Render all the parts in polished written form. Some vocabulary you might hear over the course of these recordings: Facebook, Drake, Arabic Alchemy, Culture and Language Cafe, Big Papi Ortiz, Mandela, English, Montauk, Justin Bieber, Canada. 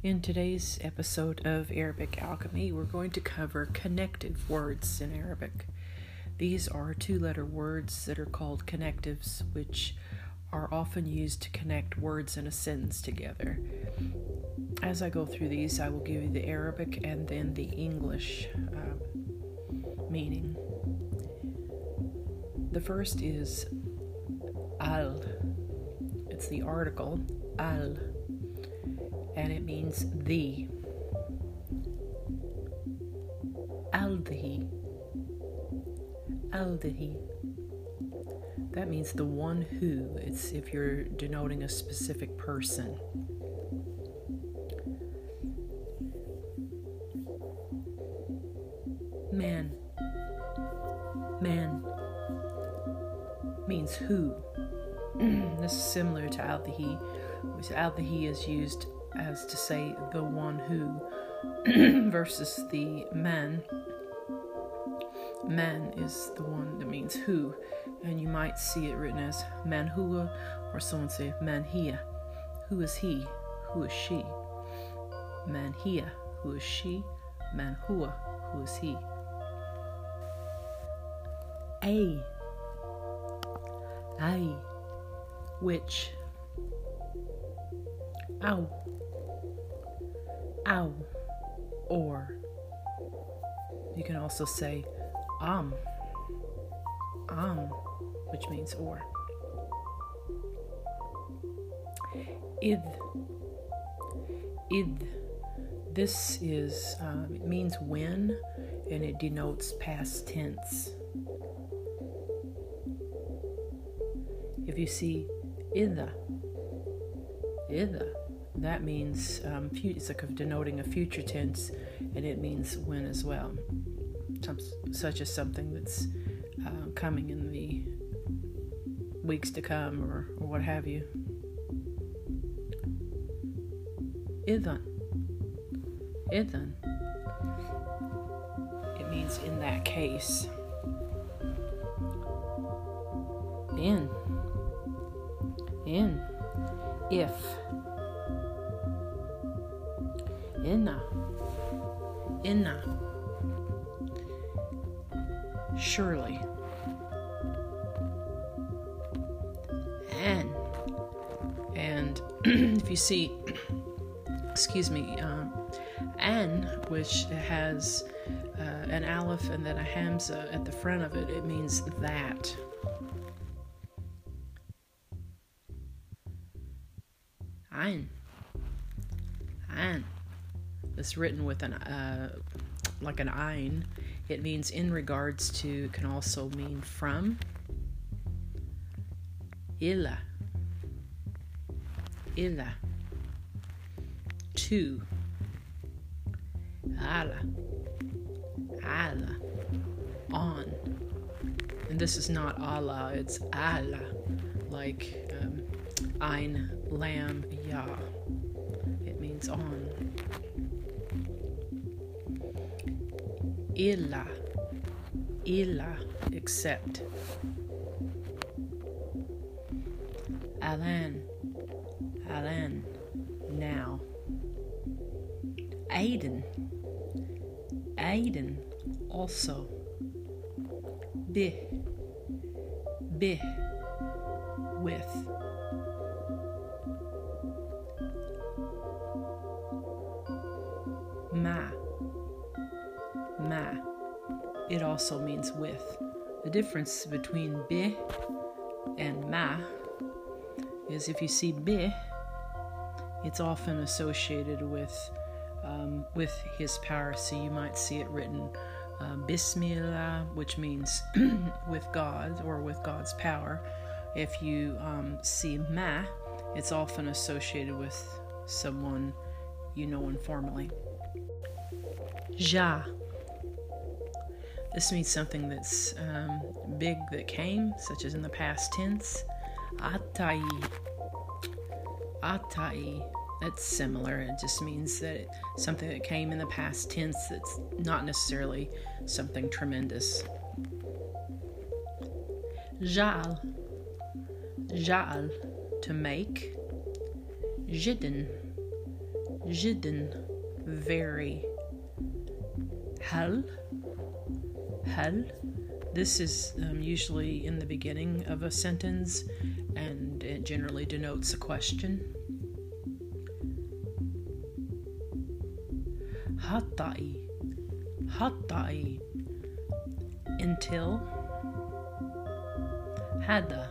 In today's episode of Arabic Alchemy, we're going to cover connective words in Arabic. These are two-letter words that are called connectives, which are often used to connect words in a sentence together. As I go through these, I will give you the Arabic and then the English meaning. The first is al. It's the article al, and it means the. Al-Dhihi. Al-Dhihi. That means the one who. It's if you're denoting a specific person. Man. Man means who. This is similar to Al-Dhihi, which Al-Dhihi is used as to say the one who versus the man. Man is the one that means who, and you might see it written as man huwa, or someone say man hiya. Who is he? Who is she? Man hiya. Who is she? Man huwa. Who is he? A. Ay. Which. Ow. Ow. Or. You can also say which means or. Idh. This is, it means when, and it denotes past tense. If you see idha, that means it's like denoting a future tense, and it means when as well. Such as something that's coming in the weeks to come or what have you. Idhan. It means in that case. In. If. Inna. Surely. And if you see, an, which has an aleph and then a hamza at the front of it, it means that. Ayn. It's written with an ayn. It means in regards to, it can also mean from. Ila. To. Ala. On. And this is not Allah, it's ala. Like ein, lam, ya. It means on. Illa, except. Alan, now. Aiden, also. Bih, with. Ma. It also means with. The difference between bi and ma is if you see bi, it's often associated with his power. So you might see it written Bismillah, which means with God or with God's power. If you see ma, it's often associated with someone you know informally. Ja. This means something that's big that came, such as in the past tense. Atai. That's similar. It just means that something that came in the past tense that's not necessarily something tremendous. Ja'al. To make. Jidden. جدا very هل This is usually in the beginning of a sentence, and it generally denotes a question. Hatai until Hada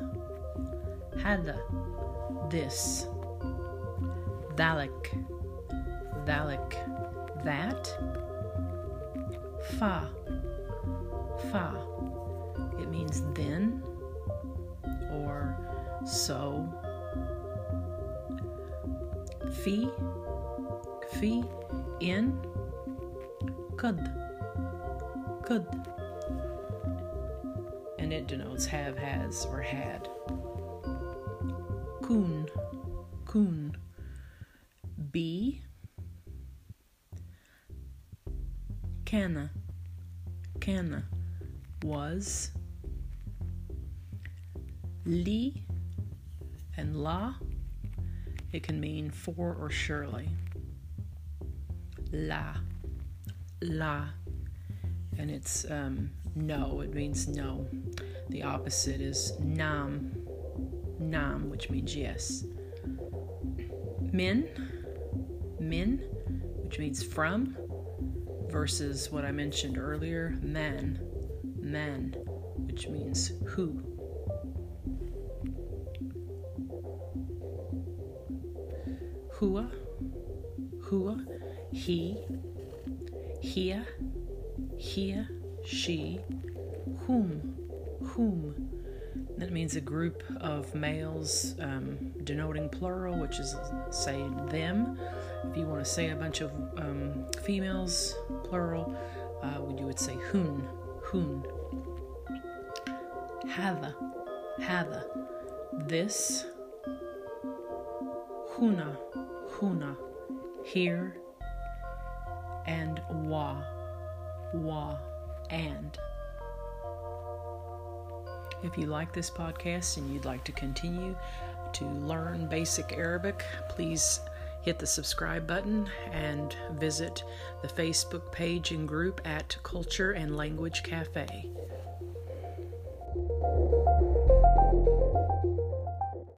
this Thalik that Fa it means then or so. Fi in Qad and it denotes have, has, or had. Kun Kana was. Li and la, it can mean for or surely. La and it's no, it means no. The opposite is nam which means yes. Min which means from, versus what I mentioned earlier, man which means who. Hua he, here, she, whom. That means a group of males, denoting plural, which is, say, them. If you want to say a bunch of females, plural, you would say hun. Hatha, this. Huna, here. And wa, and. If you like this podcast and you'd like to continue to learn basic Arabic, please hit the subscribe button and visit the Facebook page and group at Culture and Language Cafe.